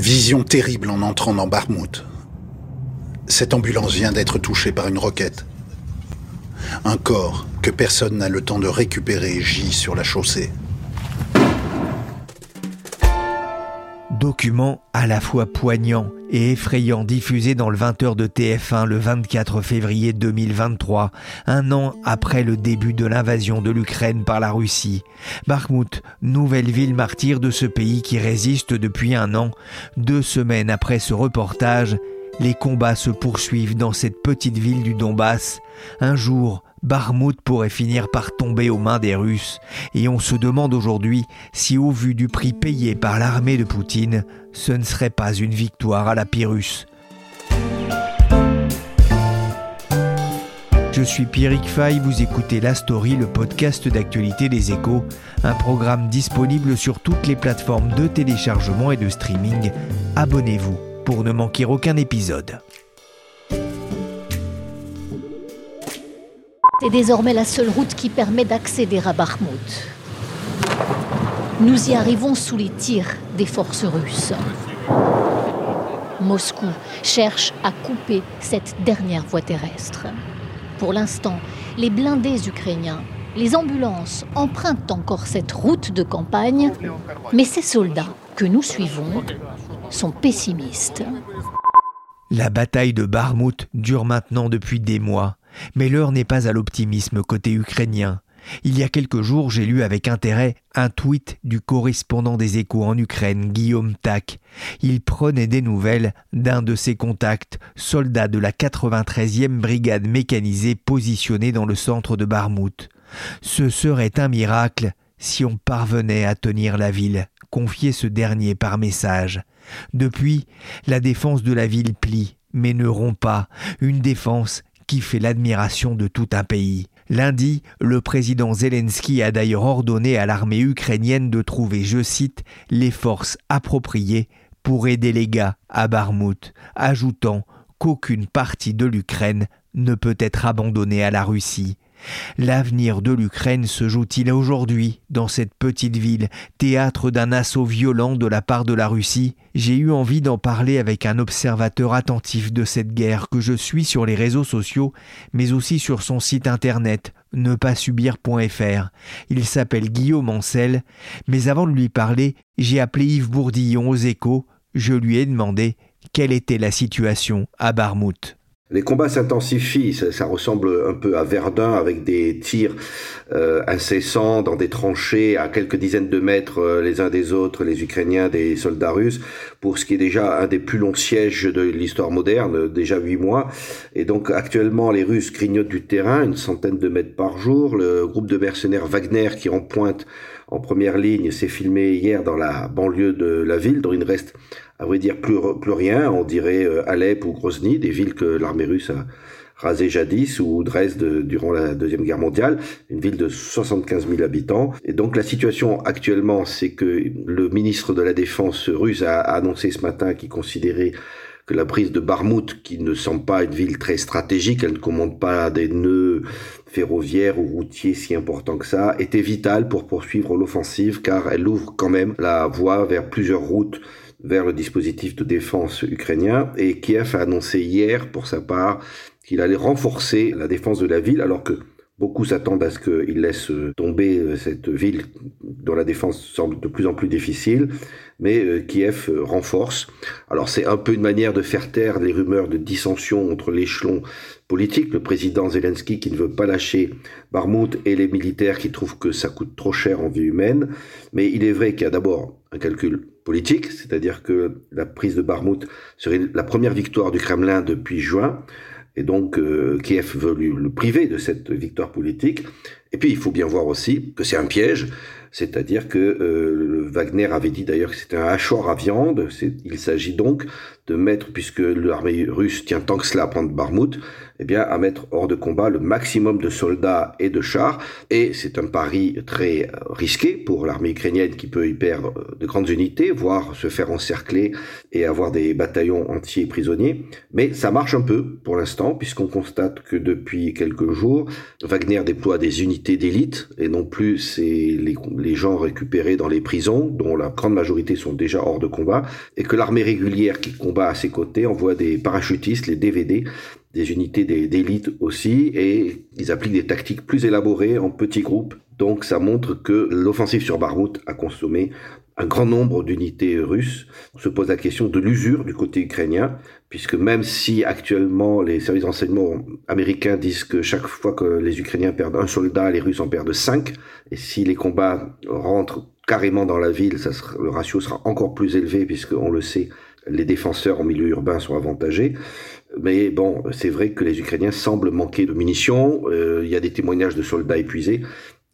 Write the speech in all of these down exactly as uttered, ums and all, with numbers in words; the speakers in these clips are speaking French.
Vision terrible en entrant dans Bakhmout. Cette ambulance vient d'être touchée par une roquette. Un corps que personne n'a le temps de récupérer gît sur la chaussée. Document à la fois poignant et effrayant diffusé dans le vingt heures de T F un le vingt-quatre février deux mille vingt-trois, un an après le début de l'invasion de l'Ukraine par la Russie. Bakhmout, nouvelle ville martyre de ce pays qui résiste depuis un an. Deux semaines après ce reportage, les combats se poursuivent dans cette petite ville du Donbass. Un jour, Bakhmout pourrait finir par tomber aux mains des Russes. Et on se demande aujourd'hui si, au vu du prix payé par l'armée de Poutine, ce ne serait pas une victoire à la Pyrrhus. Je suis Pierrick Fay, vous écoutez La Story, le podcast d'actualité des Échos, un programme disponible sur toutes les plateformes de téléchargement et de streaming. Abonnez-vous pour ne manquer aucun épisode. C'est désormais la seule route qui permet d'accéder à Bakhmout. Nous y arrivons sous les tirs des forces russes. Moscou cherche à couper cette dernière voie terrestre. Pour l'instant, les blindés ukrainiens, les ambulances empruntent encore cette route de campagne, mais ces soldats que nous suivons sont pessimistes. La bataille de Bakhmout dure maintenant depuis des mois. Mais l'heure n'est pas à l'optimisme côté ukrainien. Il y a quelques jours, j'ai lu avec intérêt un tweet du correspondant des Échos en Ukraine, Guillaume Tac. Il prenait des nouvelles d'un de ses contacts, soldat de la quatre-vingt-treizième brigade mécanisée positionnée dans le centre de Bakhmout. Ce serait un miracle si on parvenait à tenir la ville, confiait ce dernier par message. Depuis, la défense de la ville plie, mais ne rompt pas. Une défense qui fait l'admiration de tout un pays. Lundi, le président Zelensky a d'ailleurs ordonné à l'armée ukrainienne de trouver, je cite, « les forces appropriées pour aider les gars à Bakhmout », ajoutant qu'aucune partie de l'Ukraine ne peut être abandonnée à la Russie. L'avenir de l'Ukraine se joue-t-il aujourd'hui dans cette petite ville, théâtre d'un assaut violent de la part de la Russie ? J'ai eu envie d'en parler avec un observateur attentif de cette guerre que je suis sur les réseaux sociaux, mais aussi sur son site internet ne pas subir point f r. Il s'appelle Guillaume Ancel, mais avant de lui parler, j'ai appelé Yves Bourdillon aux Échos. Je lui ai demandé quelle était la situation à Bakhmout. Les combats s'intensifient, ça, ça ressemble un peu à Verdun avec des tirs euh, incessants dans des tranchées à quelques dizaines de mètres euh, les uns des autres, les Ukrainiens des soldats russes, pour ce qui est déjà un des plus longs sièges de l'histoire moderne, déjà huit mois. Et donc actuellement les Russes grignotent du terrain, une centaine de mètres par jour. Le groupe de mercenaires Wagner qui en pointe en première ligne s'est filmé hier dans la banlieue de la ville, dont il ne reste à vrai dire plus, plus rien, on dirait euh, Alep ou Grozny, des villes que l'armée russe a rasées jadis, ou Dresde durant la Deuxième Guerre mondiale, une ville de soixante-quinze mille habitants. Et donc la situation actuellement, c'est que le ministre de la Défense russe a annoncé ce matin qu'il considérait que la prise de Bakhmout, qui ne semble pas une ville très stratégique, elle ne commande pas des nœuds ferroviaires ou routiers si importants que ça, était vitale pour poursuivre l'offensive, car elle ouvre quand même la voie vers plusieurs routes vers le dispositif de défense ukrainien. Et Kiev a annoncé hier, pour sa part, qu'il allait renforcer la défense de la ville, alors que beaucoup s'attendent à ce qu'il laisse tomber cette ville dont la défense semble de plus en plus difficile, mais Kiev renforce. Alors c'est un peu une manière de faire taire les rumeurs de dissensions entre l'échelon politique, le président Zelensky qui ne veut pas lâcher Bakhmout et les militaires qui trouvent que ça coûte trop cher en vie humaine. Mais il est vrai qu'il y a d'abord un calcul politique, c'est-à-dire que la prise de Bakhmout serait la première victoire du Kremlin depuis juin, et donc euh, Kiev veut le priver de cette victoire politique. Et puis il faut bien voir aussi que c'est un piège, c'est-à-dire que euh, Wagner avait dit d'ailleurs que c'était un hachoir à viande. C'est, il s'agit donc de mettre, puisque l'armée russe tient tant que cela à prendre Bakhmout, eh bien à mettre hors de combat le maximum de soldats et de chars, et c'est un pari très risqué pour l'armée ukrainienne qui peut y perdre de grandes unités, voire se faire encercler et avoir des bataillons entiers prisonniers, mais ça marche un peu pour l'instant, puisqu'on constate que depuis quelques jours, Wagner déploie des unités d'élite, et non plus c'est les, les gens récupérés dans les prisons, dont la grande majorité sont déjà hors de combat, et que l'armée régulière qui combat à ses côtés envoie des parachutistes, les D V D, des unités d'élite aussi, et ils appliquent des tactiques plus élaborées en petits groupes. Donc ça montre que l'offensive sur Bakhmout a consommé un grand nombre d'unités russes. On se pose la question de l'usure du côté ukrainien, puisque même si actuellement les services de renseignement américains disent que chaque fois que les Ukrainiens perdent un soldat, les Russes en perdent cinq, et si les combats rentrent carrément dans la ville, ça sera, le ratio sera encore plus élevé, puisque on le sait, les défenseurs en milieu urbain sont avantagés. Mais bon, c'est vrai que les Ukrainiens semblent manquer de munitions, euh, il y a des témoignages de soldats épuisés,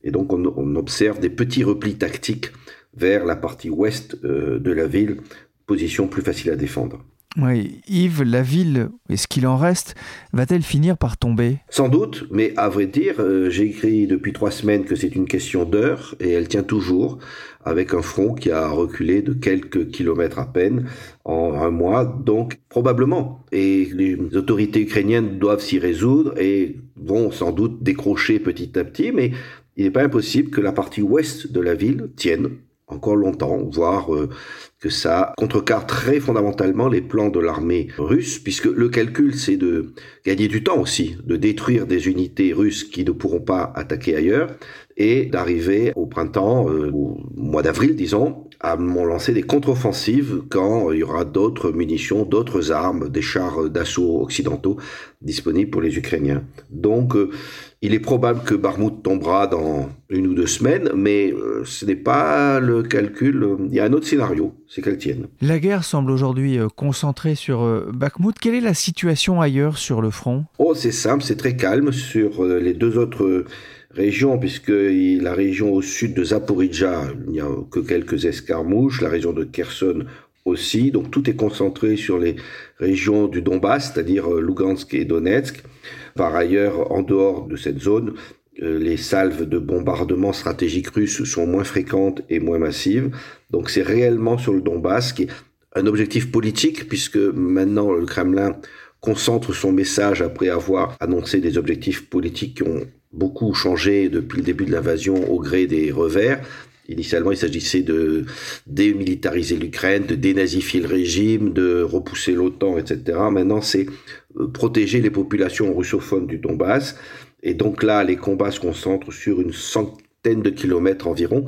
et donc on, on observe des petits replis tactiques vers la partie ouest euh, de la ville, position plus facile à défendre. Oui, Yves, la ville, est-ce qu'il en reste, va-t-elle finir par tomber ? Sans doute, mais à vrai dire, euh, j'ai écrit depuis trois semaines que c'est une question d'heure, et elle tient toujours, avec un front qui a reculé de quelques kilomètres à peine en un mois, donc probablement. Et les autorités ukrainiennes doivent s'y résoudre et vont sans doute décrocher petit à petit, mais il n'est pas impossible que la partie ouest de la ville tienne encore longtemps, voire euh, que ça contrecarre très fondamentalement les plans de l'armée russe, puisque le calcul c'est de gagner du temps aussi, de détruire des unités russes qui ne pourront pas attaquer ailleurs, et d'arriver au printemps, euh, au mois d'avril disons, à lancer des contre-offensives quand il y aura d'autres munitions, d'autres armes, des chars d'assaut occidentaux disponibles pour les Ukrainiens. Donc euh, il est probable que Bakhmout tombera dans une ou deux semaines, mais euh, ce n'est pas le calcul, il y a un autre scénario, c'est qu'elle tienne. La guerre semble aujourd'hui concentrée sur Bakhmout. Quelle est la situation ailleurs sur le front ? Oh, c'est simple, c'est très calme sur les deux autres régions, puisque la région au sud de Zapuridja, il n'y a que quelques escarmouches, la région de Kherson aussi, donc tout est concentré sur les régions du Donbass, c'est-à-dire Lugansk et Donetsk. Par ailleurs, en dehors de cette zone, les salves de bombardements stratégiques russes sont moins fréquentes et moins massives. Donc c'est réellement sur le Donbass, qui est un objectif politique, puisque maintenant le Kremlin concentre son message après avoir annoncé des objectifs politiques qui ont beaucoup changé depuis le début de l'invasion au gré des revers. Initialement, il s'agissait de démilitariser l'Ukraine, de dénazifier le régime, de repousser l'OTAN, et cetera. Maintenant, c'est protéger les populations russophones du Donbass. Et donc là, les combats se concentrent sur une centaine de kilomètres environ,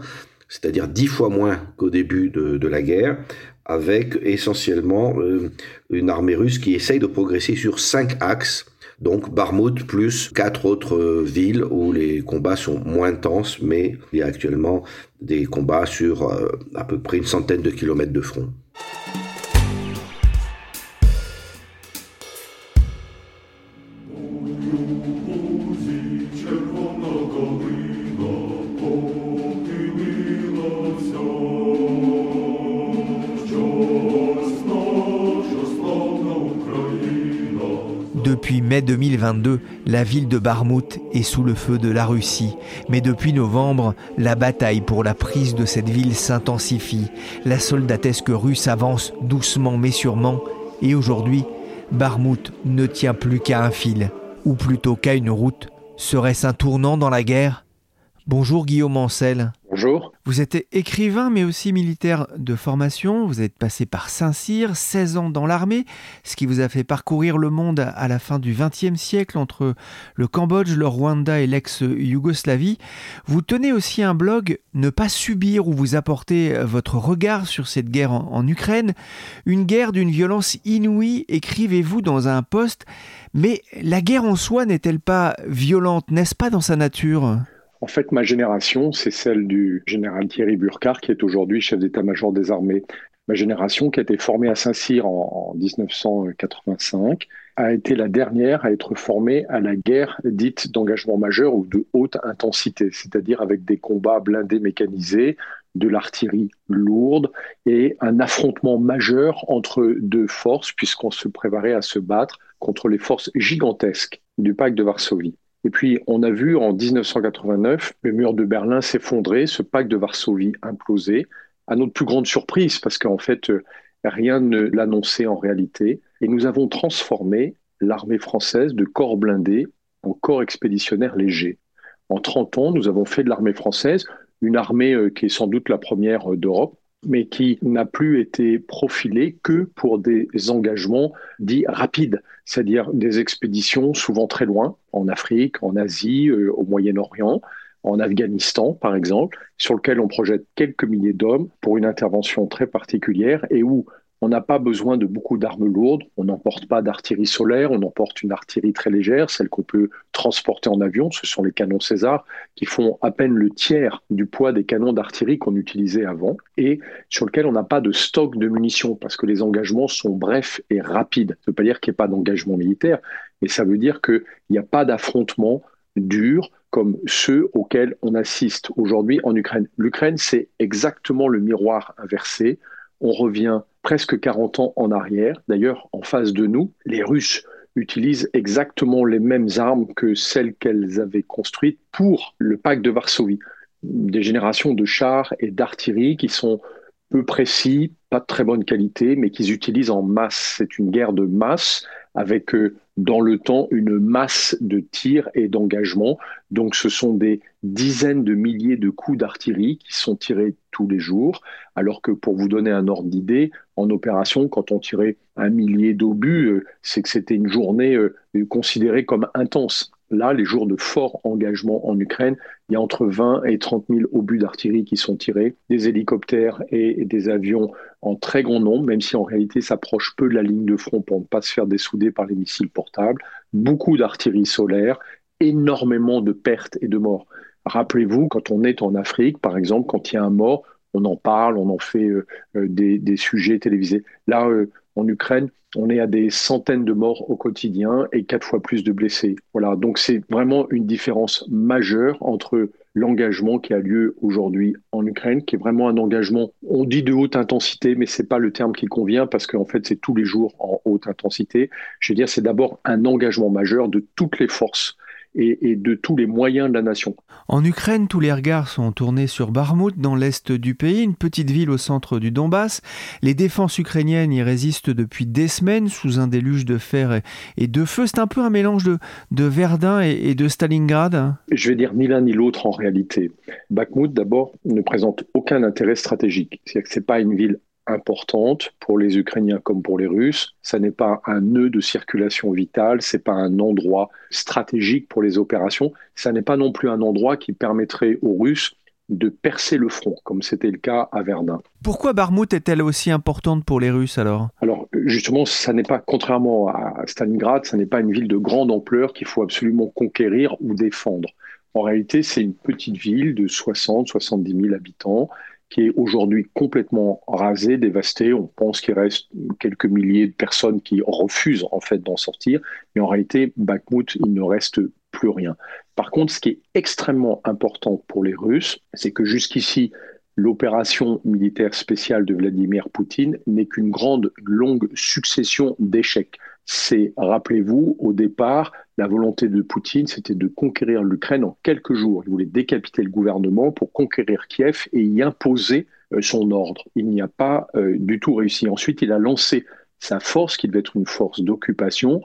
c'est-à-dire dix fois moins qu'au début de, de la guerre, avec essentiellement euh, une armée russe qui essaye de progresser sur cinq axes, donc Bakhmout plus quatre autres euh, villes où les combats sont moins intenses, mais il y a actuellement des combats sur euh, à peu près une centaine de kilomètres de front. Depuis mai deux mille vingt-deux, la ville de Bakhmout est sous le feu de la Russie. Mais depuis novembre, la bataille pour la prise de cette ville s'intensifie. La soldatesque russe avance doucement mais sûrement. Et aujourd'hui, Bakhmout ne tient plus qu'à un fil, ou plutôt qu'à une route. Serait-ce un tournant dans la guerre ? Bonjour Guillaume Ancel. Bonjour. Vous êtes écrivain mais aussi militaire de formation. Vous êtes passé par Saint-Cyr, seize ans dans l'armée, ce qui vous a fait parcourir le monde à la fin du vingtième siècle entre le Cambodge, le Rwanda et l'ex-Yougoslavie. Vous tenez aussi un blog « Ne pas subir » où vous apportez votre regard sur cette guerre en, en Ukraine. Une guerre d'une violence inouïe, écrivez-vous dans un post. Mais la guerre en soi n'est-elle pas violente, n'est-ce pas dans sa nature ? En fait, ma génération, c'est celle du général Thierry Burkhardt, qui est aujourd'hui chef d'état-major des armées. Ma génération, qui a été formée à Saint-Cyr en, en dix-neuf cent quatre-vingt-cinq, a été la dernière à être formée à la guerre dite d'engagement majeur ou de haute intensité, c'est-à-dire avec des combats blindés mécanisés, de l'artillerie lourde et un affrontement majeur entre deux forces, puisqu'on se préparait à se battre contre les forces gigantesques du pacte de Varsovie. Et puis, on a vu en dix-neuf cent quatre-vingt-neuf le mur de Berlin s'effondrer, ce pacte de Varsovie imploser, à notre plus grande surprise, parce qu'en fait, rien ne l'annonçait en réalité. Et nous avons transformé l'armée française de corps blindé en corps expéditionnaire léger. En trente ans, nous avons fait de l'armée française une armée qui est sans doute la première d'Europe, mais qui n'a plus été profilée que pour des engagements dits rapides, c'est-à-dire des expéditions souvent très loin, en Afrique, en Asie, au Moyen-Orient, en Afghanistan par exemple, sur lequel on projette quelques milliers d'hommes pour une intervention très particulière et où on n'a pas besoin de beaucoup d'armes lourdes, on n'emporte pas d'artillerie solaire, on emporte une artillerie très légère, celle qu'on peut transporter en avion, ce sont les canons César, qui font à peine le tiers du poids des canons d'artillerie qu'on utilisait avant, et sur lequel on n'a pas de stock de munitions, parce que les engagements sont brefs et rapides. Ça ne veut pas dire qu'il n'y ait pas d'engagement militaire, mais ça veut dire qu'il n'y a pas d'affrontement dur, comme ceux auxquels on assiste aujourd'hui en Ukraine. L'Ukraine, c'est exactement le miroir inversé. On revient presque quarante ans en arrière. D'ailleurs, en face de nous, les Russes utilisent exactement les mêmes armes que celles qu'elles avaient construites pour le pacte de Varsovie. Des générations de chars et d'artillerie qui sont peu précis, pas de très bonne qualité, mais qu'ils utilisent en masse. C'est une guerre de masse avec, dans le temps, une masse de tirs et d'engagements. Donc ce sont des dizaines de milliers de coups d'artillerie qui sont tirés tous les jours, alors que pour vous donner un ordre d'idée, en opération, quand on tirait un millier d'obus, c'est que c'était une journée considérée comme intense. Là, les jours de fort engagement en Ukraine, il y a entre vingt et trente mille obus d'artillerie qui sont tirés, des hélicoptères et des avions en très grand nombre, même si en réalité s'approche peu de la ligne de front pour ne pas se faire dessouder par les missiles portables, beaucoup d'artillerie solaire, énormément de pertes et de morts. Rappelez-vous, quand on est en Afrique, par exemple, quand il y a un mort, on en parle, on en fait euh, des, des sujets télévisés. Là, euh, en Ukraine, on est à des centaines de morts au quotidien et quatre fois plus de blessés. Voilà, donc c'est vraiment une différence majeure entre l'engagement qui a lieu aujourd'hui en Ukraine, qui est vraiment un engagement, on dit de haute intensité, mais ce n'est pas le terme qui convient parce qu'en fait, c'est tous les jours en haute intensité. Je veux dire, c'est d'abord un engagement majeur de toutes les forces et de tous les moyens de la nation. En Ukraine, tous les regards sont tournés sur Bakhmout, dans l'est du pays, une petite ville au centre du Donbass. Les défenses ukrainiennes y résistent depuis des semaines sous un déluge de fer et de feu. C'est un peu un mélange de, de Verdun et, et de Stalingrad. Je vais dire ni l'un ni l'autre en réalité. Bakhmout, d'abord, ne présente aucun intérêt stratégique. C'est-à-dire que ce n'est pas une ville importante pour les Ukrainiens comme pour les Russes. Ça n'est pas un nœud de circulation vitale, c'est pas un endroit stratégique pour les opérations. Ça n'est pas non plus un endroit qui permettrait aux Russes de percer le front, comme c'était le cas à Verdun. Pourquoi Bakhmout est-elle aussi importante pour les Russes alors ? Alors justement, ça n'est pas, contrairement à Stalingrad, ça n'est pas une ville de grande ampleur qu'il faut absolument conquérir ou défendre. En réalité, c'est une petite ville de soixante à soixante-dix mille habitants qui est aujourd'hui complètement rasé, dévasté. On pense qu'il reste quelques milliers de personnes qui refusent en fait d'en sortir, mais en réalité, Bakhmout, il ne reste plus rien. Par contre, ce qui est extrêmement important pour les Russes, c'est que jusqu'ici, l'opération militaire spéciale de Vladimir Poutine n'est qu'une grande, longue succession d'échecs. C'est, rappelez-vous, au départ, la volonté de Poutine, c'était de conquérir l'Ukraine en quelques jours. Il voulait décapiter le gouvernement pour conquérir Kiev et y imposer son ordre. Il n'y a pas euh, du tout réussi. Ensuite, il a lancé sa force, qui devait être une force d'occupation.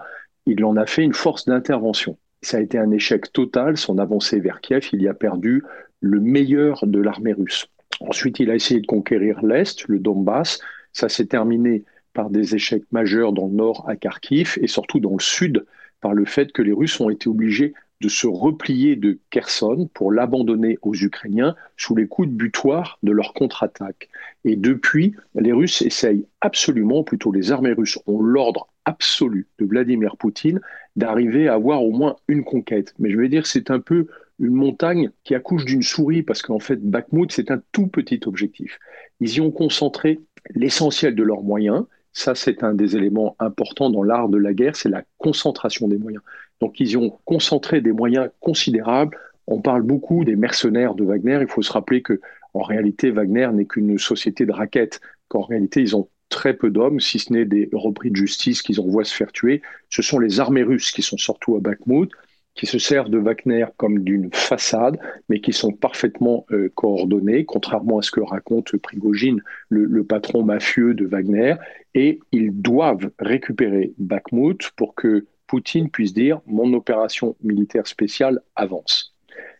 Il en a fait une force d'intervention. Ça a été un échec total. Son avancée vers Kiev, il y a perdu le meilleur de l'armée russe. Ensuite, il a essayé de conquérir l'Est, le Donbass. Ça s'est terminé par des échecs majeurs dans le nord à Kharkiv et surtout dans le sud par le fait que les Russes ont été obligés de se replier de Kherson pour l'abandonner aux Ukrainiens sous les coups de butoir de leur contre-attaque. Et depuis, les Russes essayent absolument, plutôt les armées russes ont l'ordre absolu de Vladimir Poutine d'arriver à avoir au moins une conquête. Mais je veux dire, c'est un peu une montagne qui accouche d'une souris, parce qu'en fait, Bakhmout, c'est un tout petit objectif. Ils y ont concentré l'essentiel de leurs moyens. Ça, c'est un des éléments importants dans l'art de la guerre, c'est la concentration des moyens. Donc, ils y ont concentré des moyens considérables. On parle beaucoup des mercenaires de Wagner. Il faut se rappeler qu'en réalité, Wagner n'est qu'une société de raquettes, qu'en réalité, ils ont très peu d'hommes, si ce n'est des repris de justice qu'ils envoient se faire tuer. Ce sont les armées russes qui sont surtout à Bakhmout, qui se servent de Wagner comme d'une façade, mais qui sont parfaitement euh, coordonnés, contrairement à ce que raconte Prigojine, le, le patron mafieux de Wagner. Et ils doivent récupérer Bakhmout pour que Poutine puisse dire « Mon opération militaire spéciale avance ».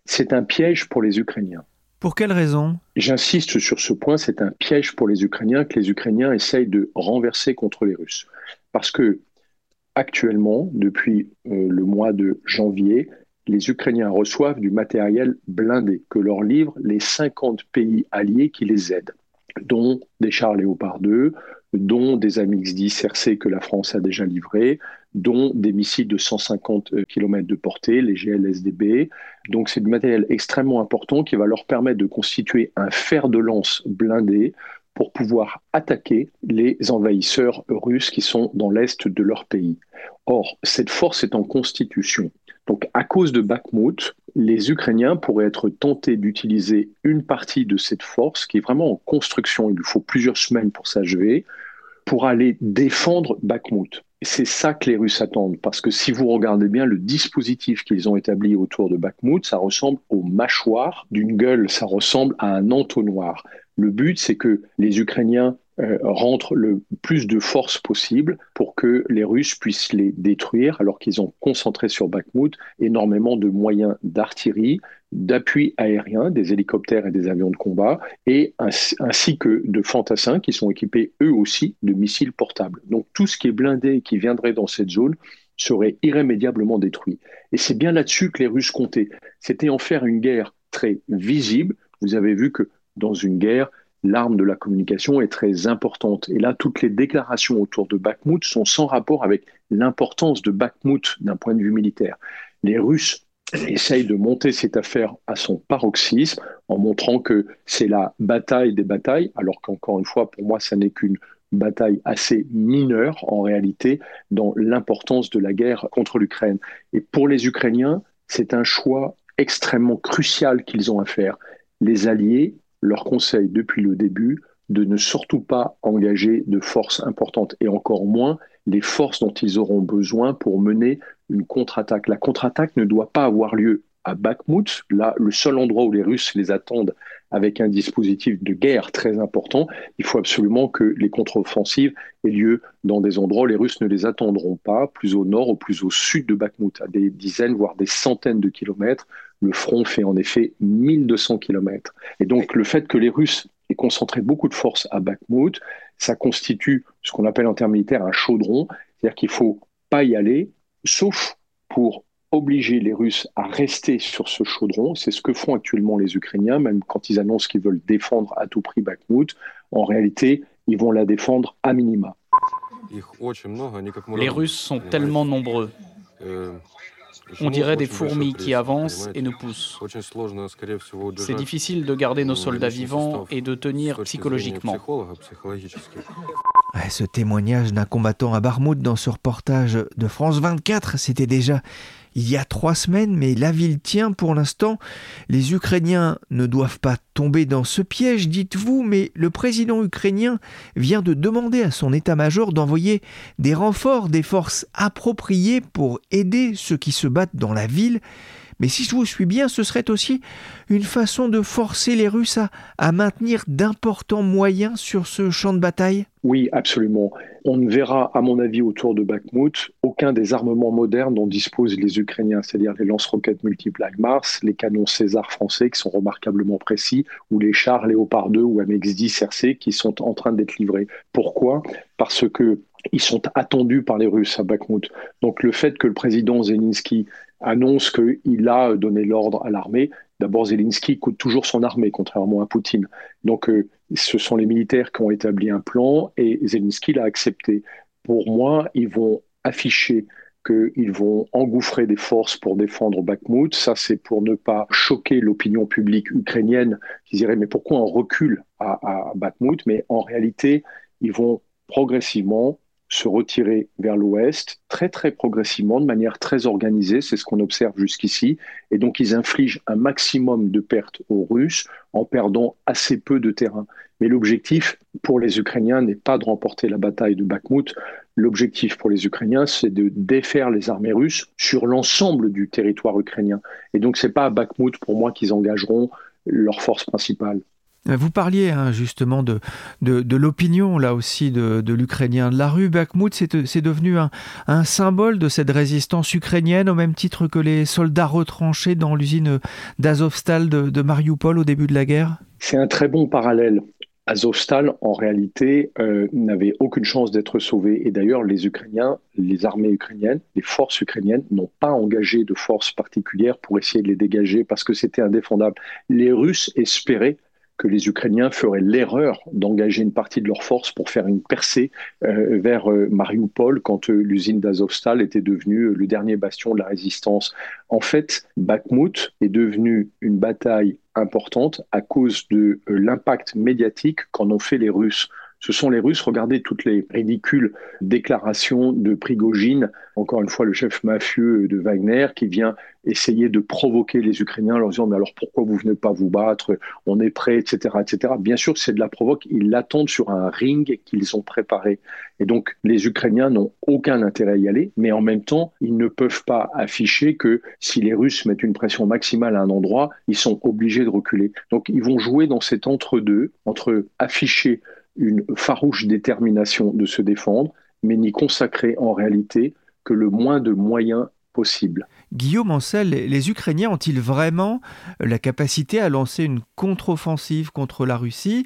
C'est un piège pour les Ukrainiens. Pour quelle raison ? J'insiste sur ce point, c'est un piège pour les Ukrainiens que les Ukrainiens essayent de renverser contre les Russes. Parce que actuellement, depuis euh, le mois de janvier, les Ukrainiens reçoivent du matériel blindé que leur livrent les cinquante pays alliés qui les aident, dont des chars Léopard deux, dont des A M X dix R C que la France a déjà livrés, dont des missiles de cent cinquante kilomètres de portée, les G L S D B. Donc c'est du matériel extrêmement important qui va leur permettre de constituer un fer de lance blindé pour pouvoir attaquer les envahisseurs russes qui sont dans l'est de leur pays. Or, cette force est en constitution. Donc à cause de Bakhmout, les Ukrainiens pourraient être tentés d'utiliser une partie de cette force qui est vraiment en construction, il lui faut plusieurs semaines pour s'achever, pour aller défendre Bakhmout. C'est ça que les Russes attendent, parce que si vous regardez bien le dispositif qu'ils ont établi autour de Bakhmout, ça ressemble aux mâchoires d'une gueule, ça ressemble à un entonnoir. Le but, c'est que les Ukrainiens euh, rentrent le plus de force possible pour que les Russes puissent les détruire, alors qu'ils ont concentré sur Bakhmout énormément de moyens d'artillerie, d'appui aérien, des hélicoptères et des avions de combat, et ainsi, ainsi que de fantassins qui sont équipés eux aussi de missiles portables. Donc tout ce qui est blindé et qui viendrait dans cette zone serait irrémédiablement détruit. Et c'est bien là-dessus que les Russes comptaient. C'était en faire une guerre très visible. Vous avez vu que dans une guerre, l'arme de la communication est très importante. Et là, toutes les déclarations autour de Bakhmout sont sans rapport avec l'importance de Bakhmout d'un point de vue militaire. Les Russes essayent de monter cette affaire à son paroxysme en montrant que c'est la bataille des batailles, alors qu'encore une fois, pour moi, ça n'est qu'une bataille assez mineure, en réalité, dans l'importance de la guerre contre l'Ukraine. Et pour les Ukrainiens, c'est un choix extrêmement crucial qu'ils ont à faire. Les alliés leur conseil depuis le début de ne surtout pas engager de forces importantes et encore moins les forces dont ils auront besoin pour mener une contre-attaque. La contre-attaque ne doit pas avoir lieu à Bakhmout, là le seul endroit où les Russes les attendent avec un dispositif de guerre très important. Il faut absolument que les contre-offensives aient lieu dans des endroits où les Russes ne les attendront pas, plus au nord ou plus au sud de Bakhmout, à des dizaines voire des centaines de kilomètres. Le front fait en effet mille deux cents kilomètres. Et donc le fait que les Russes aient concentré beaucoup de force à Bakhmout, ça constitue ce qu'on appelle en termes militaires un chaudron, c'est-à-dire qu'il ne faut pas y aller, sauf pour obliger les Russes à rester sur ce chaudron. C'est ce que font actuellement les Ukrainiens, même quand ils annoncent qu'ils veulent défendre à tout prix Bakhmout. En réalité, ils vont la défendre à minima. Les Russes sont tellement nombreux. On dirait des fourmis qui avancent et nous poussent. C'est difficile de garder nos soldats vivants et de tenir psychologiquement. Ce témoignage d'un combattant à Bakhmout dans ce reportage de France vingt-quatre, c'était déjà il y a trois semaines, mais la ville tient pour l'instant. Les Ukrainiens ne doivent pas tomber dans ce piège, dites-vous, mais le président ukrainien vient de demander à son état-major d'envoyer des renforts, des forces appropriées pour aider ceux qui se battent dans la ville. Mais si je vous suis bien, ce serait aussi une façon de forcer les Russes à, à maintenir d'importants moyens sur ce champ de bataille ? Oui, absolument. On ne verra, à mon avis, autour de Bakhmout, aucun des armements modernes dont disposent les Ukrainiens, c'est-à-dire les lance-roquettes multiples HIMARS, les canons César français qui sont remarquablement précis, ou les chars Léopard deux ou A M X dix R C qui sont en train d'être livrés. Pourquoi ? Parce qu'ils sont attendus par les Russes à Bakhmout. Donc le fait que le président Zelensky annonce qu'il a donné l'ordre à l'armée. D'abord, Zelensky coûte toujours son armée, contrairement à Poutine. Donc, euh, ce sont les militaires qui ont établi un plan et Zelensky l'a accepté. Pour moi, ils vont afficher qu'ils vont engouffrer des forces pour défendre Bakhmout. Ça, c'est pour ne pas choquer l'opinion publique ukrainienne qui dirait « mais pourquoi on recule à, à Bakhmout ?» Mais en réalité, ils vont progressivement se retirer vers l'ouest, très très progressivement, de manière très organisée, c'est ce qu'on observe jusqu'ici. Et donc ils infligent un maximum de pertes aux Russes en perdant assez peu de terrain. Mais l'objectif pour les Ukrainiens n'est pas de remporter la bataille de Bakhmout. L'objectif pour les Ukrainiens, c'est de défaire les armées russes sur l'ensemble du territoire ukrainien. Et donc c'est pas à Bakhmout, pour moi, qu'ils engageront leurs forces principales. Vous parliez hein, justement de, de, de l'opinion, là aussi, de, de l'Ukrainien de la rue. Bakhmout, c'est, de, c'est devenu un, un symbole de cette résistance ukrainienne, au même titre que les soldats retranchés dans l'usine d'Azovstal de, de Mariupol au début de la guerre. C'est un très bon parallèle. Azovstal, en réalité, euh, n'avait aucune chance d'être sauvé. Et d'ailleurs, les Ukrainiens, les armées ukrainiennes, les forces ukrainiennes n'ont pas engagé de forces particulières pour essayer de les dégager parce que c'était indéfendable. Les Russes espéraient que les Ukrainiens feraient l'erreur d'engager une partie de leurs forces pour faire une percée euh, vers euh, Mariupol quand euh, l'usine d'Azovstal était devenue euh, le dernier bastion de la résistance. En fait, Bakhmout est devenue une bataille importante à cause de euh, l'impact médiatique qu'en ont fait les Russes. Ce sont les Russes, regardez toutes les ridicules déclarations de Prigojine, encore une fois le chef mafieux de Wagner, qui vient essayer de provoquer les Ukrainiens en leur disant « mais alors pourquoi vous venez pas vous battre, on est prêt, et cetera et cetera » Bien sûr, c'est de la provoque, ils l'attendent sur un ring qu'ils ont préparé. Et donc, les Ukrainiens n'ont aucun intérêt à y aller, mais en même temps, ils ne peuvent pas afficher que si les Russes mettent une pression maximale à un endroit, ils sont obligés de reculer. Donc, ils vont jouer dans cet entre-deux, entre afficher une farouche détermination de se défendre, mais n'y consacrer en réalité que le moins de moyens possible. Guillaume Ancel, les Ukrainiens ont-ils vraiment la capacité à lancer une contre-offensive contre la Russie,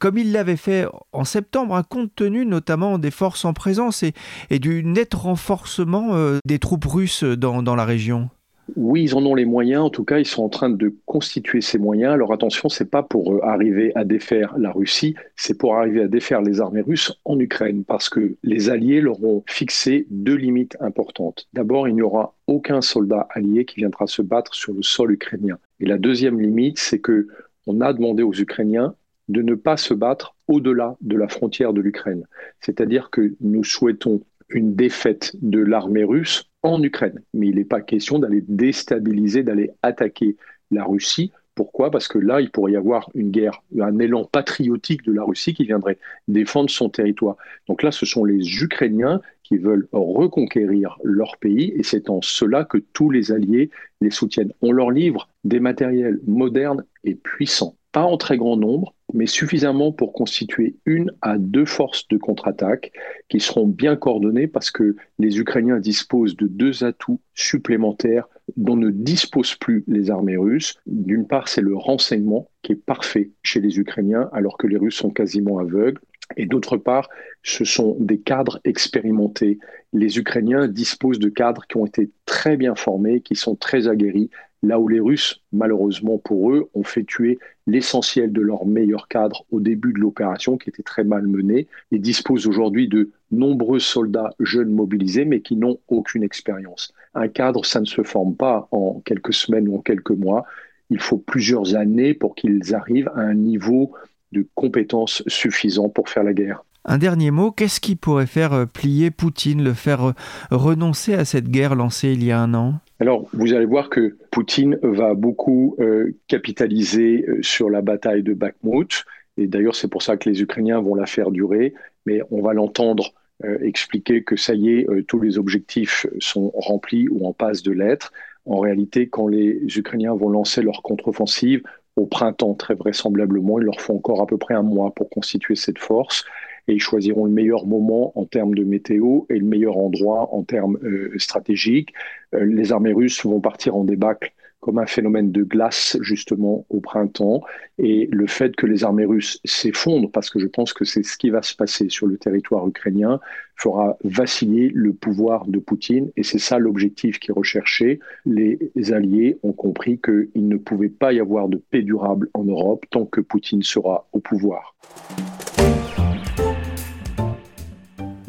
comme ils l'avaient fait en septembre, compte tenu notamment des forces en présence et, et du net renforcement des troupes russes dans, dans la région ? Oui, ils en ont les moyens. En tout cas, ils sont en train de constituer ces moyens. Alors attention, ce n'est pas pour arriver à défaire la Russie, c'est pour arriver à défaire les armées russes en Ukraine, parce que les Alliés leur ont fixé deux limites importantes. D'abord, il n'y aura aucun soldat allié qui viendra se battre sur le sol ukrainien. Et la deuxième limite, c'est qu'on a demandé aux Ukrainiens de ne pas se battre au-delà de la frontière de l'Ukraine. C'est-à-dire que nous souhaitons une défaite de l'armée russe en Ukraine. Mais il n'est pas question d'aller déstabiliser, d'aller attaquer la Russie. Pourquoi ? Parce que là, il pourrait y avoir une guerre, un élan patriotique de la Russie qui viendrait défendre son territoire. Donc là, ce sont les Ukrainiens qui veulent reconquérir leur pays et c'est en cela que tous les alliés les soutiennent. On leur livre des matériels modernes et puissants, pas en très grand nombre, mais suffisamment pour constituer une à deux forces de contre-attaque qui seront bien coordonnées parce que les Ukrainiens disposent de deux atouts supplémentaires dont ne disposent plus les armées russes. D'une part, c'est le renseignement qui est parfait chez les Ukrainiens alors que les Russes sont quasiment aveugles. Et d'autre part, ce sont des cadres expérimentés. Les Ukrainiens disposent de cadres qui ont été très bien formés, qui sont très aguerris, là où les Russes, malheureusement pour eux, ont fait tuer l'essentiel de leurs meilleurs cadres au début de l'opération, qui était très mal menée, et disposent aujourd'hui de nombreux soldats jeunes mobilisés, mais qui n'ont aucune expérience. Un cadre, ça ne se forme pas en quelques semaines ou en quelques mois. Il faut plusieurs années pour qu'ils arrivent à un niveau de compétences suffisant pour faire la guerre. Un dernier mot, qu'est-ce qui pourrait faire plier Poutine, le faire renoncer à cette guerre lancée il y a un an ? Alors, vous allez voir que Poutine va beaucoup euh, capitaliser sur la bataille de Bakhmout. Et d'ailleurs, c'est pour ça que les Ukrainiens vont la faire durer. Mais on va l'entendre euh, expliquer que ça y est, euh, tous les objectifs sont remplis ou en passe de l'être. En réalité, quand les Ukrainiens vont lancer leur contre-offensive, au printemps, très vraisemblablement, il leur faut encore à peu près un mois pour constituer cette force. Et ils choisiront le meilleur moment en termes de météo et le meilleur endroit en termes euh, stratégiques. Euh, les armées russes vont partir en débâcle comme un phénomène de glace, justement, au printemps. Et le fait que les armées russes s'effondrent, parce que je pense que c'est ce qui va se passer sur le territoire ukrainien, fera vaciller le pouvoir de Poutine. Et c'est ça l'objectif qui est recherché. Les alliés ont compris qu'il ne pouvait pas y avoir de paix durable en Europe tant que Poutine sera au pouvoir.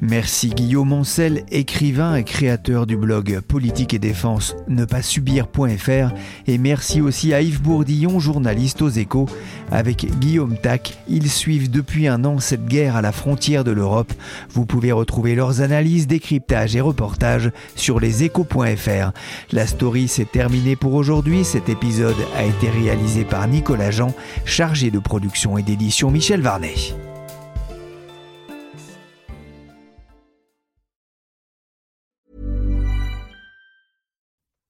Merci Guillaume Ancel, écrivain et créateur du blog Politique et Défense ne pas subir point f r, et merci aussi à Yves Bourdillon, journaliste aux Échos. Avec Guillaume Tac, ils suivent depuis un an cette guerre à la frontière de l'Europe. Vous pouvez retrouver leurs analyses, décryptages et reportages sur les échos point f r. La Story, c'est terminé pour aujourd'hui. Cet épisode a été réalisé par Nicolas Jean, chargé de production et d'édition Michel Varnet.